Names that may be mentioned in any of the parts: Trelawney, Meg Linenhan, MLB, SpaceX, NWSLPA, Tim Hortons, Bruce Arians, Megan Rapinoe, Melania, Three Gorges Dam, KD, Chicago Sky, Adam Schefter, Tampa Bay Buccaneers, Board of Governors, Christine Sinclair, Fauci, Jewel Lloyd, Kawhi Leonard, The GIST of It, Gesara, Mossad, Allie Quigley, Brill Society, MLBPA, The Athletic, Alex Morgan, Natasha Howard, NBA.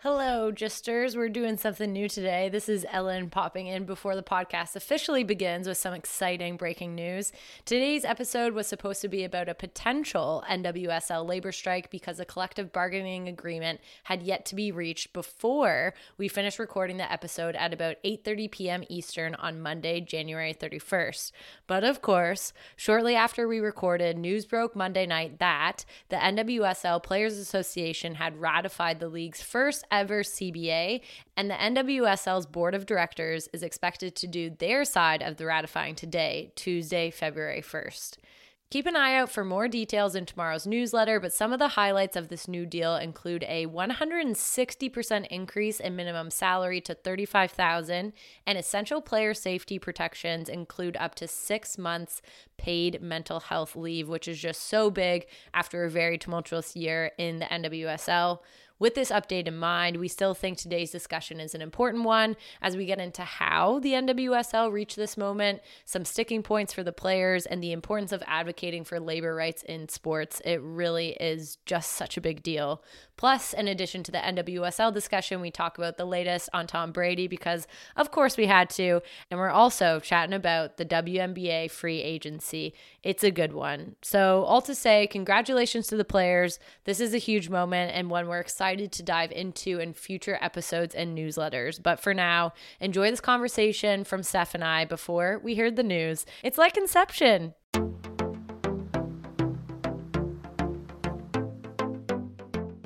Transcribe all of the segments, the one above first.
Hello, Gisters. We're doing something new today. This is Ellen popping in before the podcast officially begins with some exciting breaking news. Today's episode was supposed to be about a potential NWSL labor strike because a collective bargaining agreement had yet to be reached before we finished recording the episode at about 8:30 p.m. Eastern on Monday, January 31st. But of course, shortly after we recorded, news broke Monday night that the NWSL Players Association had ratified the league's first ever CBA, and the NWSL's Board of Directors is expected to do their side of the ratifying today, Tuesday, February 1st. Keep an eye out for more details in tomorrow's newsletter, but some of the highlights of this new deal include a 160% increase in minimum salary to $35,000, and essential player safety protections include up to 6 months paid mental health leave, which is just so big after a very tumultuous year in the NWSL. With this update in mind, we still think today's discussion is an important one as we get into how the NWSL reached this moment, some sticking points for the players, and the importance of advocating for labor rights in sports. It really is just such a big deal. Plus, in addition to the NWSL discussion, we talk about the latest on Tom Brady because, of course, we had to. And we're also chatting about the WNBA free agency. It's a good one. So all to say, congratulations to the players. This is a huge moment and one we're excited to dive into in future episodes and newsletters. But for now, enjoy this conversation from Steph and I before we heard the news. It's like Inception.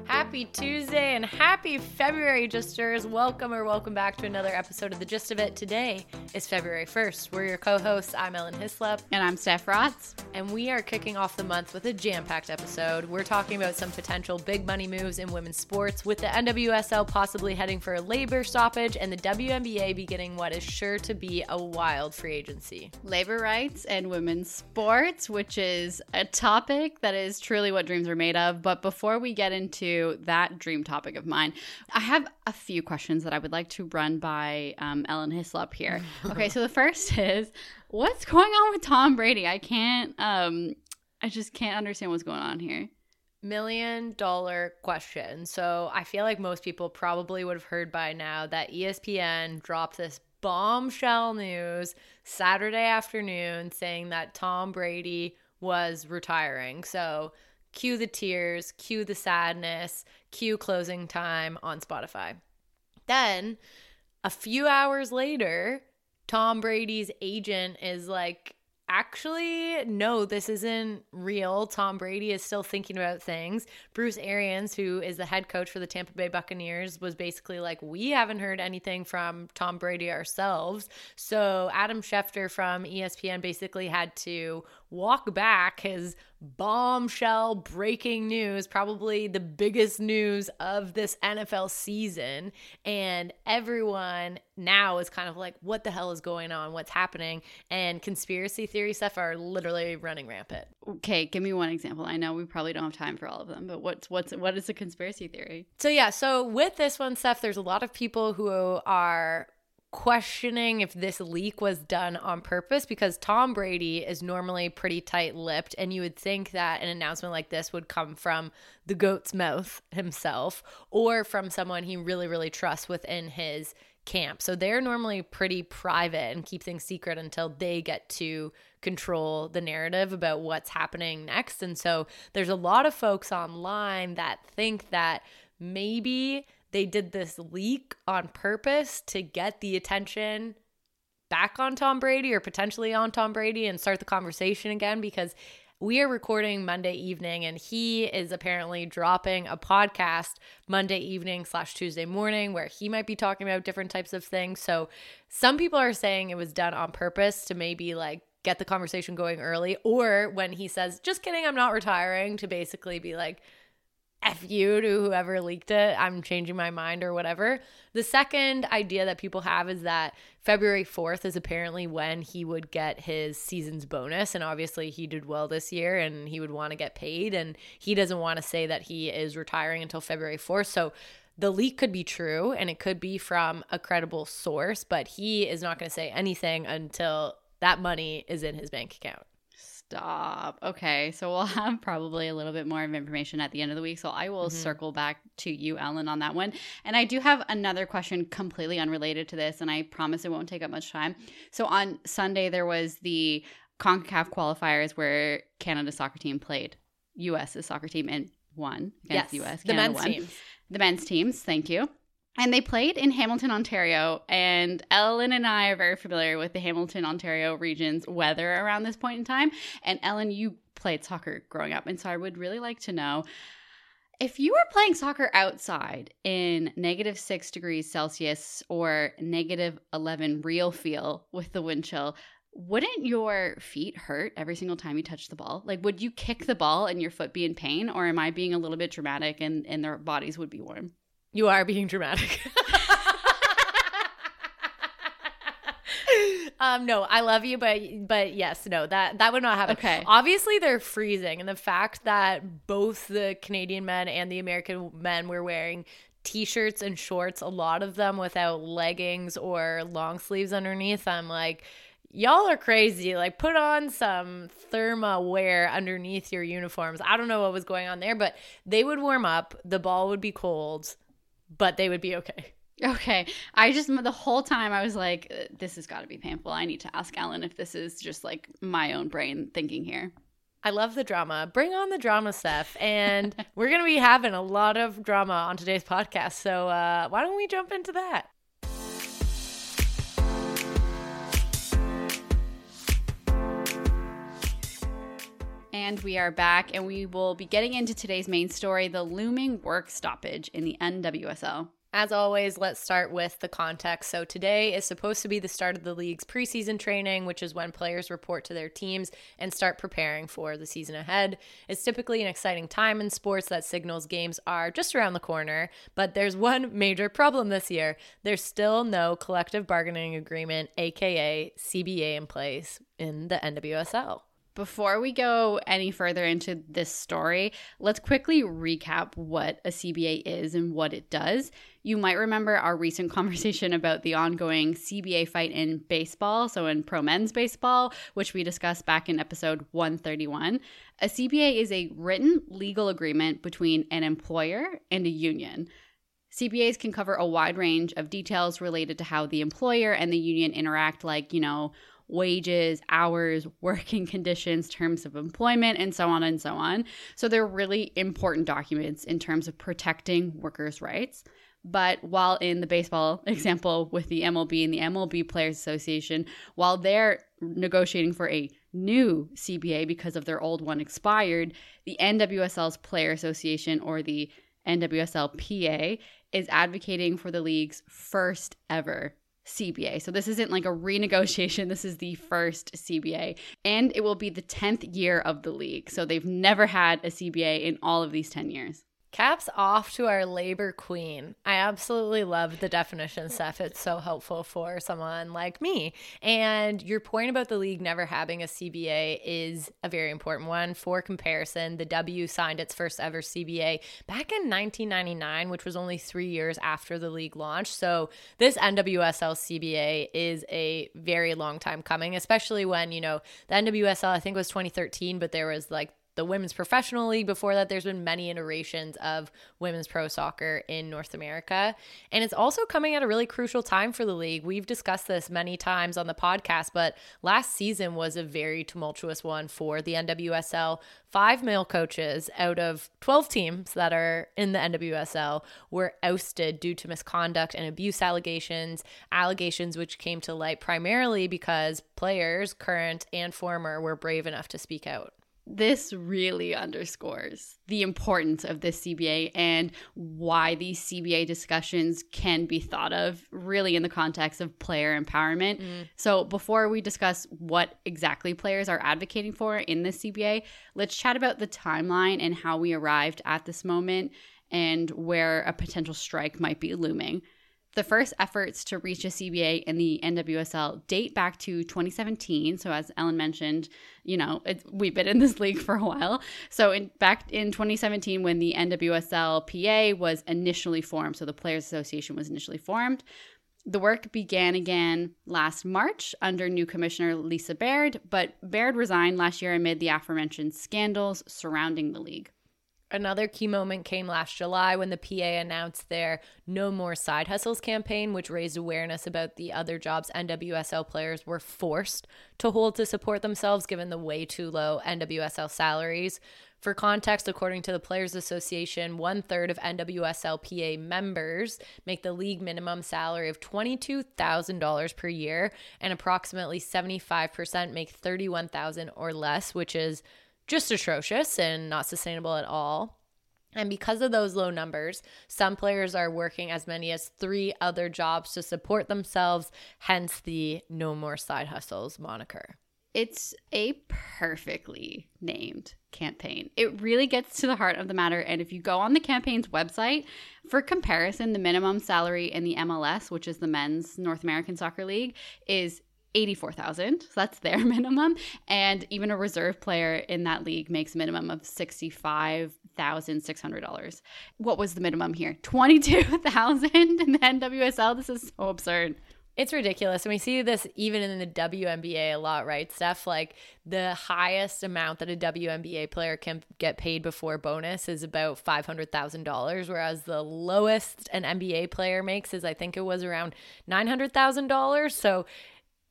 Happy Tuesday and happy February, Gisters. Welcome or welcome back to another episode of The Gist of It. Today is February 1st. We're your co-hosts. I'm Ellen Hislop. And I'm Steph Rotz. And we are kicking off the month with a jam-packed episode. We're talking about some potential big money moves in women's sports, with the NWSL possibly heading for a labor stoppage and the WNBA beginning what is sure to be a wild free agency. Labor rights and women's sports, which is a topic that is truly what dreams are made of. But before we get into that dream topic of mine, I have a few questions that I would like to run by Ellen Hislop here. Okay, so the first is, what's going on with Tom Brady? I can't, I just can't understand what's going on here. $1 million question. So I feel like most people probably would have heard by now that ESPN dropped this bombshell news Saturday afternoon saying that Tom Brady was retiring. So cue the tears, cue the sadness, cue closing time on Spotify. Then, a few hours later, Tom Brady's agent is like, actually, no, this isn't real. Tom Brady is still thinking about things. Bruce Arians, who is the head coach for the Tampa Bay Buccaneers, was basically like, we haven't heard anything from Tom Brady ourselves. So Adam Schefter from ESPN basically had to walk back his bombshell breaking news, probably the biggest news of this NFL season. And everyone now is kind of like, what the hell is going on? What's happening? And conspiracy theory stuff are literally running rampant. Okay, give me one example. I know we probably don't have time for all of them, but what is the conspiracy theory? So with this one, Steph, there's a lot of people who are questioning if this leak was done on purpose, because Tom Brady is normally pretty tight-lipped, and you would think that an announcement like this would come from the goat's mouth himself or from someone he really, really trusts within his camp. So they're normally pretty private and keep things secret until they get to control the narrative about what's happening next. And so there's a lot of folks online that think that maybe they did this leak on purpose to get the attention back on Tom Brady, or potentially on Tom Brady, and start the conversation again, because we are recording Monday evening and he is apparently dropping a podcast Monday evening / Tuesday morning where he might be talking about different types of things. So some people are saying it was done on purpose to maybe like get the conversation going early, or when he says, just kidding, I'm not retiring, to basically be like, F you to whoever leaked it, I'm changing my mind or whatever. The second idea that people have is that February 4th is apparently when he would get his season's bonus, and obviously he did well this year and he would want to get paid, and he doesn't want to say that he is retiring until February 4th. So the leak could be true and it could be from a credible source, but he is not going to say anything until that money is in his bank account. Stop. Okay, so we'll have probably a little bit more of information at the end of the week, so I will circle back to you, Ellen, on that one. And I do have another question completely unrelated to this, and I promise it won't take up much time. So on Sunday, there was the CONCACAF qualifiers where Canada's soccer team played U.S.'s soccer team and won against the U.S. Canada won. The men's teams. Thank you. And they played in Hamilton, Ontario, and Ellen and I are very familiar with the Hamilton, Ontario region's weather around this point in time. And Ellen, you played soccer growing up, and so I would really like to know, if you were playing soccer outside in negative 6 degrees Celsius or negative 11 real feel with the wind chill, wouldn't your feet hurt every single time you touch the ball? Like, would you kick the ball and your foot be in pain, or am I being a little bit dramatic and their bodies would be warm? You are being dramatic. No, I love you, but yes, no, that would not happen. Okay. Obviously, they're freezing, and the fact that both the Canadian men and the American men were wearing t-shirts and shorts, a lot of them without leggings or long sleeves underneath, I'm like, y'all are crazy. Like, put on some therma wear underneath your uniforms. I don't know what was going on there, but they would warm up. The ball would be cold, but they would be okay. Okay. I just, the whole time I was like, this has got to be painful. I need to ask Ellen if this is just like my own brain thinking here. I love the drama. Bring on the drama, Steph. And we're going to be having a lot of drama on today's podcast. So why don't we jump into that? And we are back, and we will be getting into today's main story, the looming work stoppage in the NWSL. As always, let's start with the context. So today is supposed to be the start of the league's preseason training, which is when players report to their teams and start preparing for the season ahead. It's typically an exciting time in sports that signals games are just around the corner, but there's one major problem this year. There's still no collective bargaining agreement, aka CBA, in place in the NWSL. Before we go any further into this story, let's quickly recap what a CBA is and what it does. You might remember our recent conversation about the ongoing CBA fight in baseball, so in pro men's baseball, which we discussed back in episode 131. A CBA is a written legal agreement between an employer and a union. CBAs can cover a wide range of details related to how the employer and the union interact, like, you know, wages, hours, working conditions, terms of employment, and so on and so on. So they're really important documents in terms of protecting workers' rights. But while in the baseball example with the MLB and the MLB Players Association, while they're negotiating for a new CBA because of their old one expired, the NWSL's Player Association, or the NWSLPA, is advocating for the league's first ever CBA. So this isn't like a renegotiation. This is the first CBA, and it will be the 10th year of the league. So they've never had a CBA in all of these 10 years. Caps off to our labor queen. I absolutely love the definition, Steph. It's so helpful for someone like me. And your point about the league never having a CBA is a very important one. For comparison, the W signed its first ever CBA back in 1999, which was only 3 years after the league launched. So this NWSL CBA is a very long time coming, especially when, you know, the NWSL, I think, was 2013, but there was like the Women's Professional League before that. There's been many iterations of women's pro soccer in North America. And it's also coming at a really crucial time for the league. We've discussed this many times on the podcast, but last season was a very tumultuous one for the NWSL. 5 male coaches out of 12 teams that are in the NWSL were ousted due to misconduct and abuse allegations which came to light primarily because players, current and former, were brave enough to speak out. This really underscores the importance of this CBA and why these CBA discussions can be thought of really in the context of player empowerment. Mm. So before we discuss what exactly players are advocating for in this CBA, let's chat about the timeline and how we arrived at this moment and where a potential strike might be looming. The first efforts to reach a CBA in the NWSL date back to 2017. So as Ellen mentioned, you know, we've been in this league for a while. So back in 2017, when the NWSLPA was initially formed, so the Players Association was initially formed, the work began again last March under new commissioner Lisa Baird, but Baird resigned last year amid the aforementioned scandals surrounding the league. Another key moment came last July when the PA announced their No More Side Hustles campaign, which raised awareness about the other jobs NWSL players were forced to hold to support themselves given the way too low NWSL salaries. For context, according to the Players Association, 1/3 of NWSLPA members make the league minimum salary of $22,000 per year, and approximately 75% make $31,000 or less, which is just atrocious and not sustainable at all. And because of those low numbers, some players are working as many as 3 other jobs to support themselves, hence the No More Side Hustles moniker. It's a perfectly named campaign. It really gets to the heart of the matter. And if you go on the campaign's website, for comparison, the minimum salary in the MLS, which is the men's North American Soccer League, is $84,000, so that's their minimum, and even a reserve player in that league makes a minimum of $65,600. What was the minimum here? $22,000 in the NWSL? This is so absurd. It's ridiculous, and we see this even in the WNBA a lot, right, Steph? Like, the highest amount that a WNBA player can get paid before bonus is about $500,000, whereas the lowest an NBA player makes is, I think it was around $900,000, so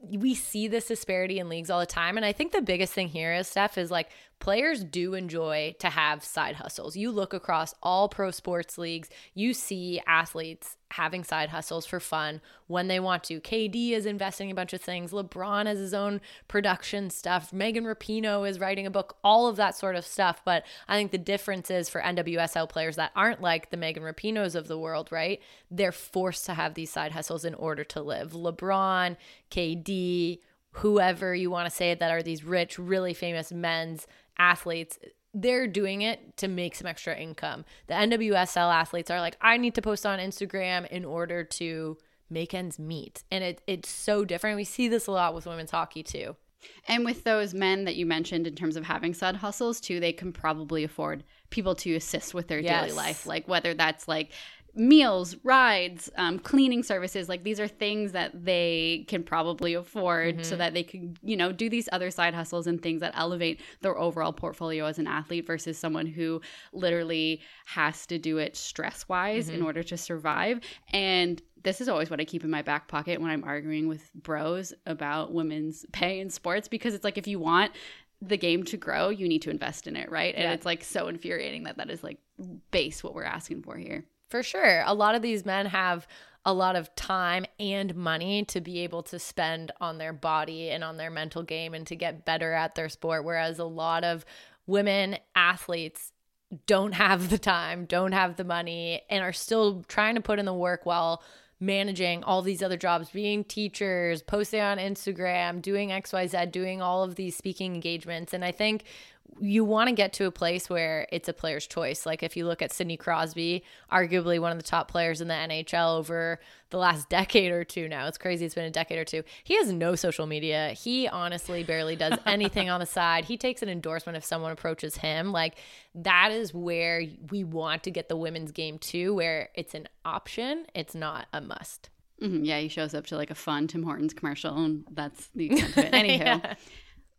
we see this disparity in leagues all the time. And I think the biggest thing here is, Steph, is like players do enjoy to have side hustles. You look across all pro sports leagues, you see athletes having side hustles for fun when they want to. KD is investing in a bunch of things. LeBron has his own production stuff. Megan Rapinoe is writing a book, all of that sort of stuff. But I think the difference is for NWSL players that aren't like the Megan Rapinoes of the world, right? They're forced to have these side hustles in order to live. LeBron, KD, whoever you want to say that are these rich, really famous men's athletes, they're doing it to make some extra income. The NWSL athletes are like, I need to post on Instagram in order to make ends meet. And it's so different. We see this a lot with women's hockey too. And with those men that you mentioned in terms of having side hustles too, they can probably afford people to assist with their daily life. Like whether that's like meals, rides, cleaning services, like these are things that they can probably afford so that they can, you know, do these other side hustles and things that elevate their overall portfolio as an athlete versus someone who literally has to do it stress-wise in order to survive. And this is always what I keep in my back pocket when I'm arguing with bros about women's pay in sports, because it's like if you want the game to grow, you need to invest in it, right? And it's like so infuriating that is like base what we're asking for here. For sure. A lot of these men have a lot of time and money to be able to spend on their body and on their mental game and to get better at their sport, whereas a lot of women athletes don't have the time, don't have the money, and are still trying to put in the work while managing all these other jobs, being teachers, posting on Instagram, doing XYZ, doing all of these speaking engagements. And I think you want to get to a place where it's a player's choice. Like if you look at Sidney Crosby, arguably one of the top players in the NHL over the last decade or two now. It's crazy. It's been a decade or two. He has no social media. He honestly barely does anything on the side. He takes an endorsement if someone approaches him. Like that is where we want to get the women's game to, where it's an option. It's not a must. Mm-hmm. Yeah, he shows up to like a fun Tim Hortons commercial and that's the extent of it. Anywho.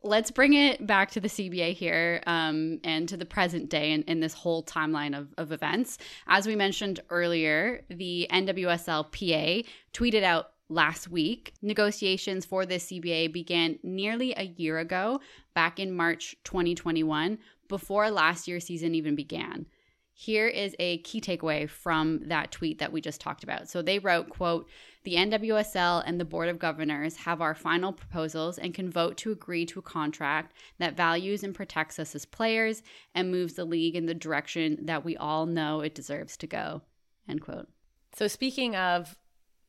Let's bring it back to the CBA here and to the present day and this whole timeline of events. As we mentioned earlier, the NWSLPA tweeted out last week, negotiations for this CBA began nearly a year ago, back in March 2021, before last year's season even began. Here is a key takeaway from that tweet that we just talked about. So they wrote, quote, "The NWSL and the Board of Governors have our final proposals and can vote to agree to a contract that values and protects us as players and moves the league in the direction that we all know it deserves to go," end quote. So speaking of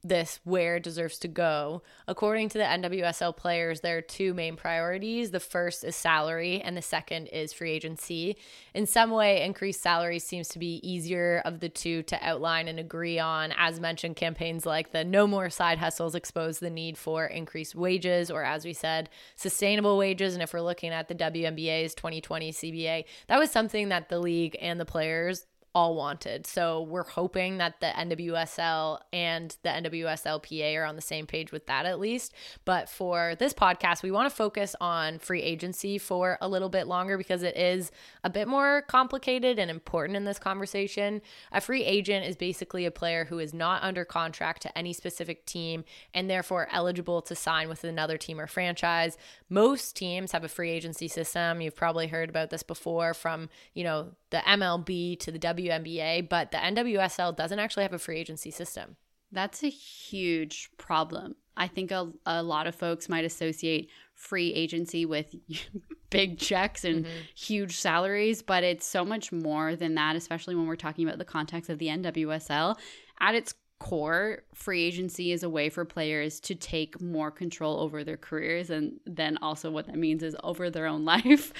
this, where it deserves to go, according to the NWSL players, there are two main priorities. The first is salary and the second is free agency. In some way, increased salary seems to be easier of the two to outline and agree on. As mentioned, campaigns like the No More Side Hustles expose the need for increased wages, or as we said, sustainable wages. And if we're looking at the WNBA's 2020 CBA, that was something that the league and the players all wanted. So we're hoping that the NWSL and the NWSLPA are on the same page with that, at least. But for this podcast, we want to focus on free agency for a little bit longer because it is a bit more complicated and important in this conversation. A free agent is basically a player who is not under contract to any specific team and therefore eligible to sign with another team or franchise. Most teams have a free agency system. You've probably heard about this before from, the MLB to the WNBA, but the NWSL doesn't actually have a free agency system. That's a huge problem. I think a lot of folks might associate free agency with big checks and huge salaries, but it's so much more than that, especially when we're talking about the context of the NWSL. At its core, free agency is a way for players to take more control over their careers, and then also what that means is over their own life.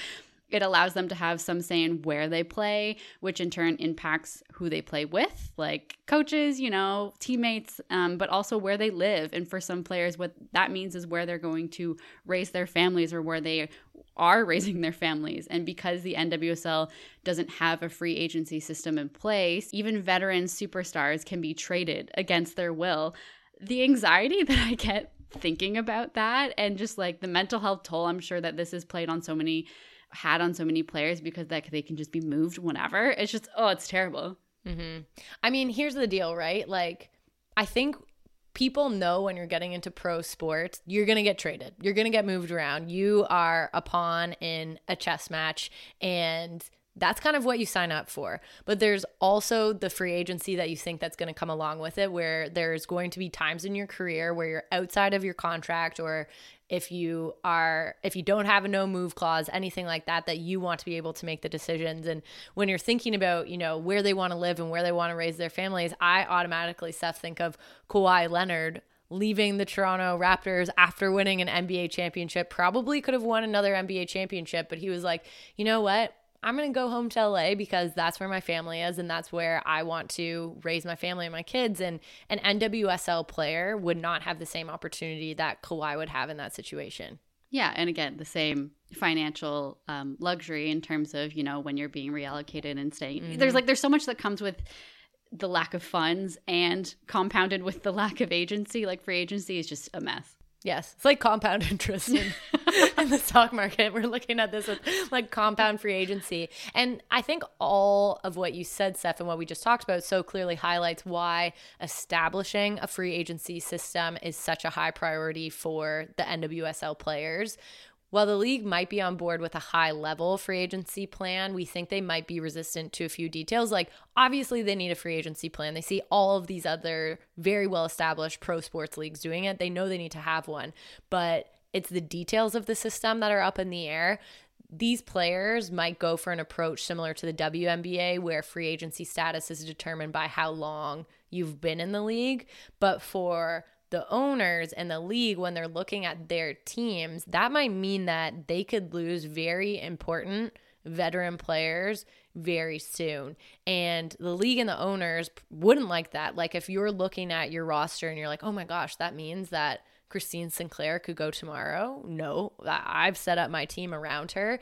It allows them to have some say in where they play, which in turn impacts who they play with, like coaches, teammates, but also where they live. And for some players, what that means is where they're going to raise their families or where they are raising their families. And because the NWSL doesn't have a free agency system in place, even veteran superstars can be traded against their will. The anxiety that I get thinking about that, and just like the mental health toll, I'm sure that this is had on so many players because that they can just be moved whenever. It's just, it's terrible. Mm-hmm. I mean, here's the deal, right? Like, I think people know when you're getting into pro sports, you're going to get traded. You're going to get moved around. You are a pawn in a chess match, and that's kind of what you sign up for. But there's also the free agency that you think that's going to come along with it, where there's going to be times in your career where you're outside of your contract, or if you don't have a no move clause, anything like that, that you want to be able to make the decisions. And when you're thinking about, where they want to live and where they want to raise their families, I automatically, Seth, think of Kawhi Leonard leaving the Toronto Raptors after winning an NBA championship. Probably could have won another NBA championship, but he was like, you know what? I'm going to go home to LA because that's where my family is and that's where I want to raise my family and my kids. And an NWSL player would not have the same opportunity that Kawhi would have in that situation. Yeah. And again, the same financial luxury in terms of, when you're being reallocated and staying. Mm-hmm. There's so much that comes with the lack of funds and compounded with the lack of agency. Like, free agency is just a mess. Yes. It's like compound interest in the stock market. We're looking at this with like compound free agency. And I think all of what you said, Steph, and what we just talked about so clearly highlights why establishing a free agency system is such a high priority for the NWSL players. While the league might be on board with a high-level free agency plan, we think they might be resistant to a few details. Like, obviously, they need a free agency plan. They see all of these other very well-established pro sports leagues doing it. They know they need to have one. But it's the details of the system that are up in the air. These players might go for an approach similar to the WNBA, where free agency status is determined by how long you've been in the league. But for the owners and the league, when they're looking at their teams, that might mean that they could lose very important veteran players very soon. And the league and the owners wouldn't like that. Like, if you're looking at your roster and you're like, oh my gosh, that means that Christine Sinclair could go tomorrow. No, I've set up my team around her.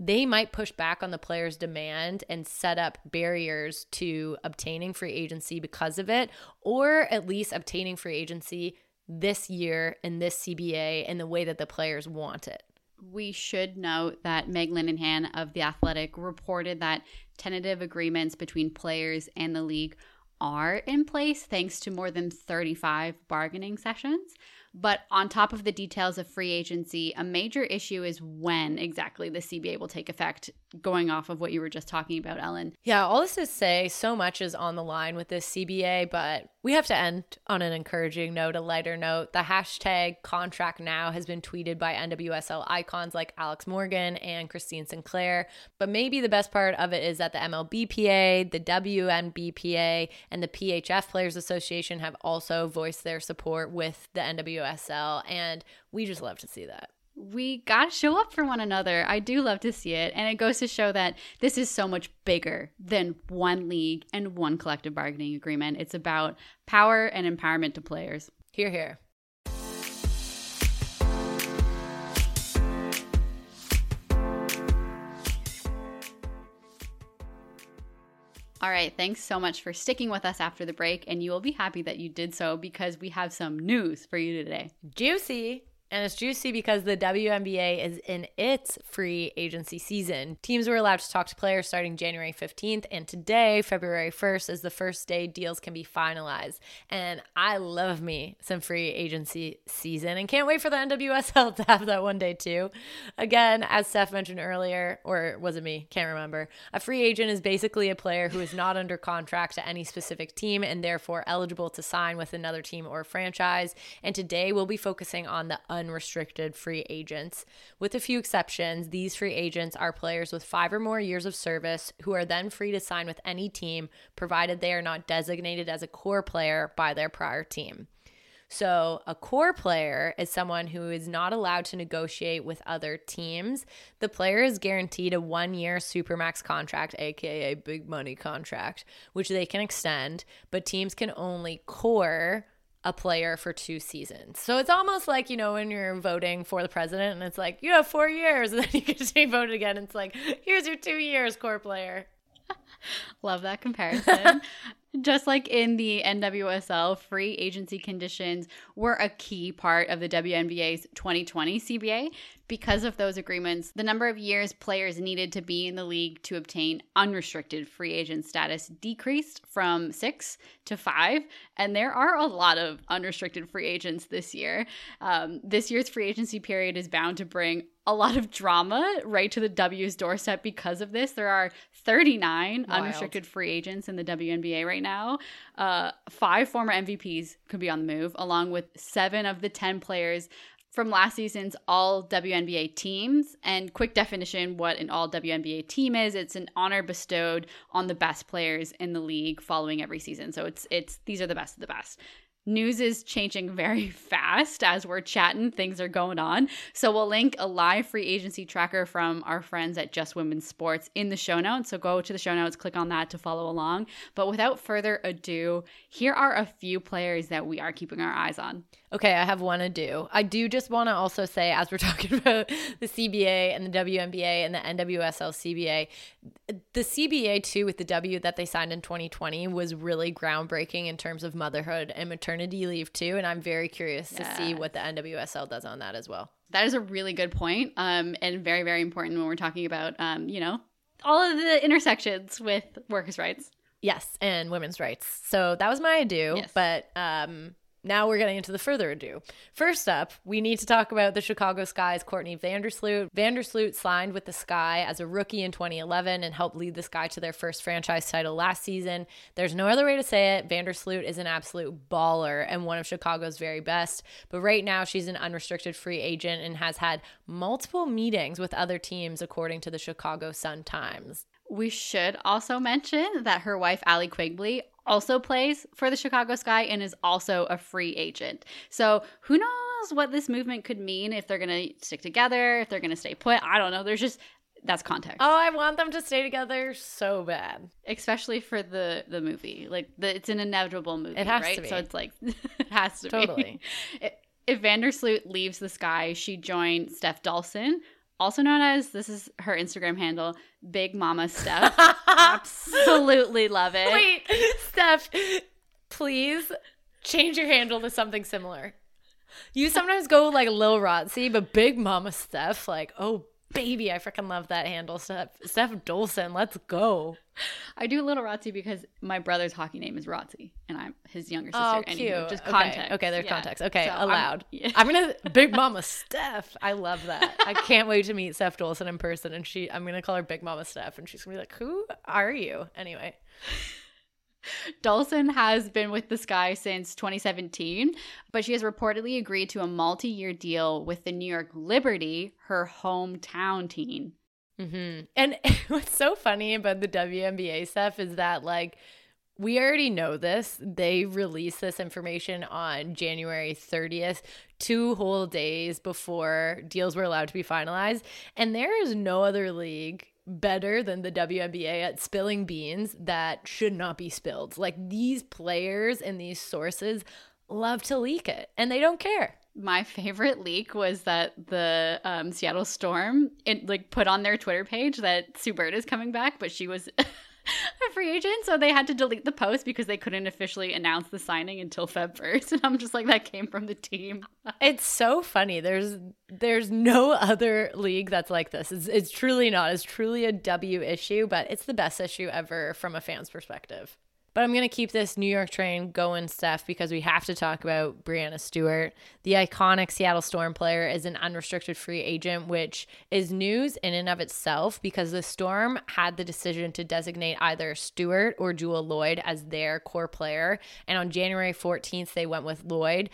They might push back on the player's demand and set up barriers to obtaining free agency because of it, or at least obtaining free agency this year in this CBA in the way that the players want it. We should note that Meg Linenhan of The Athletic reported that tentative agreements between players and the league are in place thanks to more than 35 bargaining sessions. But on top of the details of free agency, a major issue is when exactly the CBA will take effect going off of what you were just talking about, Ellen. Yeah, all this is to say so much is on the line with this CBA, but we have to end on an encouraging note, a lighter note. The hashtag contract now has been tweeted by NWSL icons like Alex Morgan and Christine Sinclair, but maybe the best part of it is that the MLBPA, the WNBPA, and the PHF Players Association have also voiced their support with the NWSL, and we just love to see that. We got to show up for one another. I do love to see it. And it goes to show that this is so much bigger than one league and one collective bargaining agreement. It's about power and empowerment to players. Hear, hear. All right, thanks so much for sticking with us after the break. And you will be happy that you did so because we have some news for you today. Juicy. And it's juicy because the WNBA is in its free agency season. Teams were allowed to talk to players starting January 15th, and today, February 1st, is the first day deals can be finalized. And I love me some free agency season and can't wait for the NWSL to have that one day too. Again, as Steph mentioned earlier, or was it me? Can't remember. A free agent is basically a player who is not under contract to any specific team and therefore eligible to sign with another team or franchise. And today we'll be focusing on the unrestricted free agents. With a few exceptions, these free agents are players with 5 or more years of service who are then free to sign with any team, provided they are not designated as a core player by their prior team. So a core player is someone who is not allowed to negotiate with other teams. The player is guaranteed a 1-year Supermax contract, aka big money contract, which they can extend, but teams can only core a player for 2 seasons. So it's almost like, you know, when you're voting for the president and it's like, you have 4 years, and then you get to be voted again. And it's like, here's your 2 years, core player. Love that comparison. Just like in the NWSL, free agency conditions were a key part of the WNBA's 2020 CBA. Because of those agreements, the number of years players needed to be in the league to obtain unrestricted free agent status decreased from 6 to 5. And there are a lot of unrestricted free agents this year. This year's free agency period is bound to bring a lot of drama right to the W's doorstep because of this. There are 39 Wild. Unrestricted free agents in the WNBA right now. 5 former MVPs could be on the move, along with 7 of the 10 players from last season's all-WNBA teams. And quick definition, what an all-WNBA team is, it's an honor bestowed on the best players in the league following every season. So it's these are the best of the best. News is changing very fast as we're chatting. Things are going on. So we'll link a live free agency tracker from our friends at Just Women's Sports in the show notes. So go to the show notes, click on that to follow along. But without further ado, here are a few players that we are keeping our eyes on. Okay, I have one ado. I do just want to also say, as we're talking about the CBA and the WNBA and the NWSL CBA, the CBA too with the W that they signed in 2020 was really groundbreaking in terms of motherhood and maternity leave too, and I'm very curious to see what the NWSL does on that as well. That is a really good point, and very, very important when we're talking about, you know, all of the intersections with workers' rights. Yes, and women's rights. So that was my ado, yes. But now we're getting into the further ado. First up, we need to talk about the Chicago Sky's Courtney Vandersloot. Vandersloot signed with the Sky as a rookie in 2011 and helped lead the Sky to their first franchise title last season. There's no other way to say it. Vandersloot is an absolute baller and one of Chicago's very best. But right now, she's an unrestricted free agent and has had multiple meetings with other teams, according to the Chicago Sun-Times. We should also mention that her wife, Allie Quigley, also plays for the Chicago Sky and is also a free agent. So who knows what this movement could mean, if they're going to stick together, if they're going to stay put. I don't know. There's just – that's context. Oh, I want them to stay together so bad. Especially for the movie. Like it's an inevitable movie, right? It has to be. So it's like – it has to totally. Be. Totally. If Vandersloot leaves the Sky, she joined Steph Dolson, also known as, this is her Instagram handle, Big Mama Steph. Absolutely love it. Wait, Steph, please change your handle to something similar. You sometimes go like Lil Rotzy, but Big Mama Steph, like, oh, baby. I freaking love that handle, Steph Dolson. Let's go. I do Little Rotzi because my brother's hockey name is Rotzi, and I'm his younger sister. Oh, cute. Anywho, just context. Okay, there's context. Okay, so allowed. I'm going to Big Mama Steph. I love that. I can't wait to meet Steph Dolson in person, and I'm going to call her Big Mama Steph, and she's going to be like, who are you? Anyway. Dolson has been with the Sky since 2017, but she has reportedly agreed to a multi-year deal with the New York Liberty, her hometown team. Mm-hmm. And what's so funny about the WNBA stuff is that, like, we already know this. They released this information on January 30th, 2 whole days before deals were allowed to be finalized. And there is no other league better than the WNBA at spilling beans that should not be spilled. Like, these players and these sources love to leak it, and they don't care. My favorite leak was that the Seattle Storm put on their Twitter page that Sue Bird is coming back, but she was a free agent, so they had to delete the post because they couldn't officially announce the signing until Feb 1st. And I'm just like, that came from the team. It's so funny. There's no other league that's like this. It's truly not. It's truly a W issue, but it's the best issue ever from a fan's perspective. But I'm going to keep this New York train going, Steph, because we have to talk about Breanna Stewart. The iconic Seattle Storm player is an unrestricted free agent, which is news in and of itself because the Storm had the decision to designate either Stewart or Jewel Lloyd as their core player. And on January 14th, they went with Lloyd,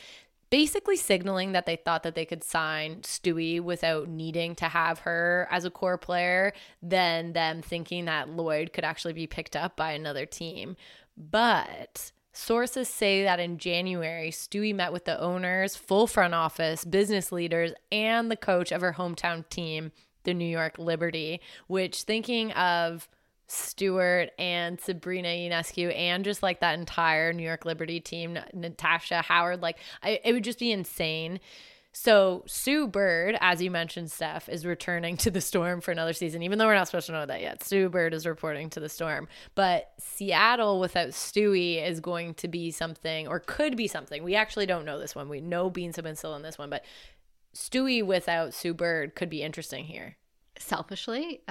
basically signaling that they thought that they could sign Stewie without needing to have her as a core player, then them thinking that Lloyd could actually be picked up by another team. But sources say that in January, Stewie met with the owners, full front office, business leaders, and the coach of her hometown team, the New York Liberty, which, thinking of Stewart and Sabrina Ionescu and just like that entire New York Liberty team, Natasha Howard, it would just be insane. So Sue Bird, as you mentioned, Steph, is returning to the Storm for another season, even though we're not supposed to know that yet. Sue Bird is reporting to the Storm. But Seattle without Stewie is going to be something, or could be something. We actually don't know this one. We know beans have been still on this one, but Stewie without Sue Bird could be interesting here. Selfishly,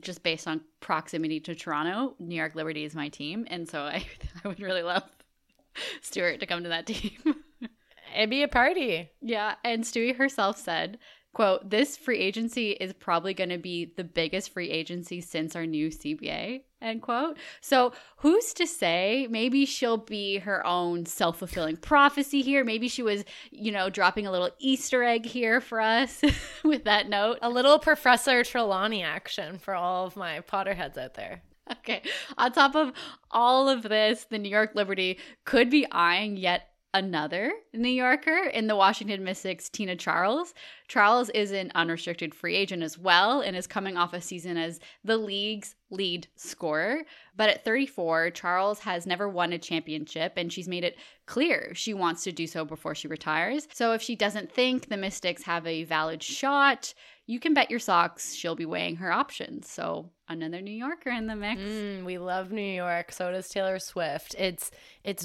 just based on proximity to Toronto, New York Liberty is my team. And so I would really love Stewart to come to that team. It'd be a party. Yeah. And Stewie herself said, quote, "This free agency is probably going to be the biggest free agency since our new CBA," end quote. So who's to say? Maybe she'll be her own self-fulfilling prophecy here. Maybe she was, dropping a little Easter egg here for us with that note. A little Professor Trelawney action for all of my Potterheads out there. Okay. On top of all of this, the New York Liberty could be eyeing yet another New Yorker in the Washington Mystics, Tina Charles. Charles is an unrestricted free agent as well and is coming off a season as the league's lead scorer. But at 34, Charles has never won a championship, and she's made it clear she wants to do so before she retires. So if she doesn't think the Mystics have a valid shot, you can bet your socks she'll be weighing her options. So another New Yorker in the mix. We love New York. So does Taylor Swift. It's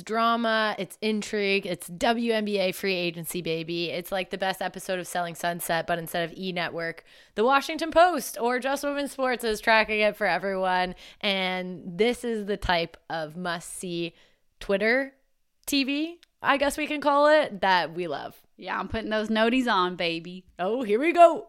drama. It's intrigue. It's WNBA free agency, baby. It's like the best episode of Selling Sunset, but instead of E! Network, The Washington Post or Just Women's Sports is tracking it for everyone. And this is the type of must-see Twitter TV, I guess we can call it, that we love. Yeah, I'm putting those noties on, baby. Oh, here we go.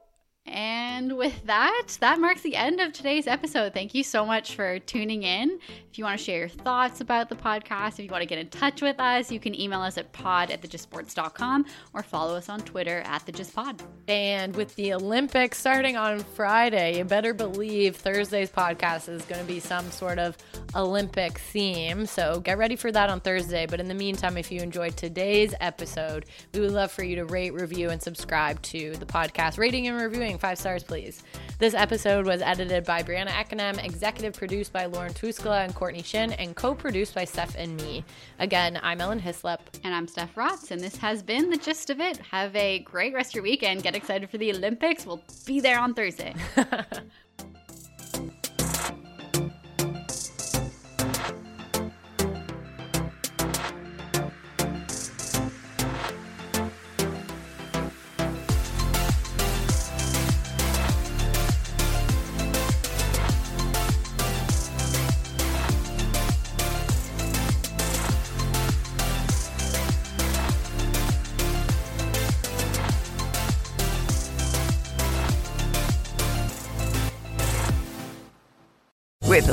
And with that marks the end of today's episode. Thank you so much for tuning in. If you want to share your thoughts about the podcast, if you want to get in touch with us, you can email us at pod@thegistsports.com or follow us on Twitter @thegistpod. And with the Olympics starting on Friday, you better believe Thursday's podcast is going to be some sort of Olympic theme. So get ready for that on Thursday. But in the meantime, if you enjoyed today's episode, we would love for you to rate, review, and subscribe to the podcast. Rating and reviewing 5 stars, please. This episode was edited by Brianna Ekinem, executive produced by Lauren Tuskala and Courtney Shin, and co-produced by Steph and me. Again, I'm Ellen Hislop. And I'm Steph Rotz, and this has been The Gist of It. Have a great rest of your weekend. Get excited for the Olympics. We'll be there on Thursday. With the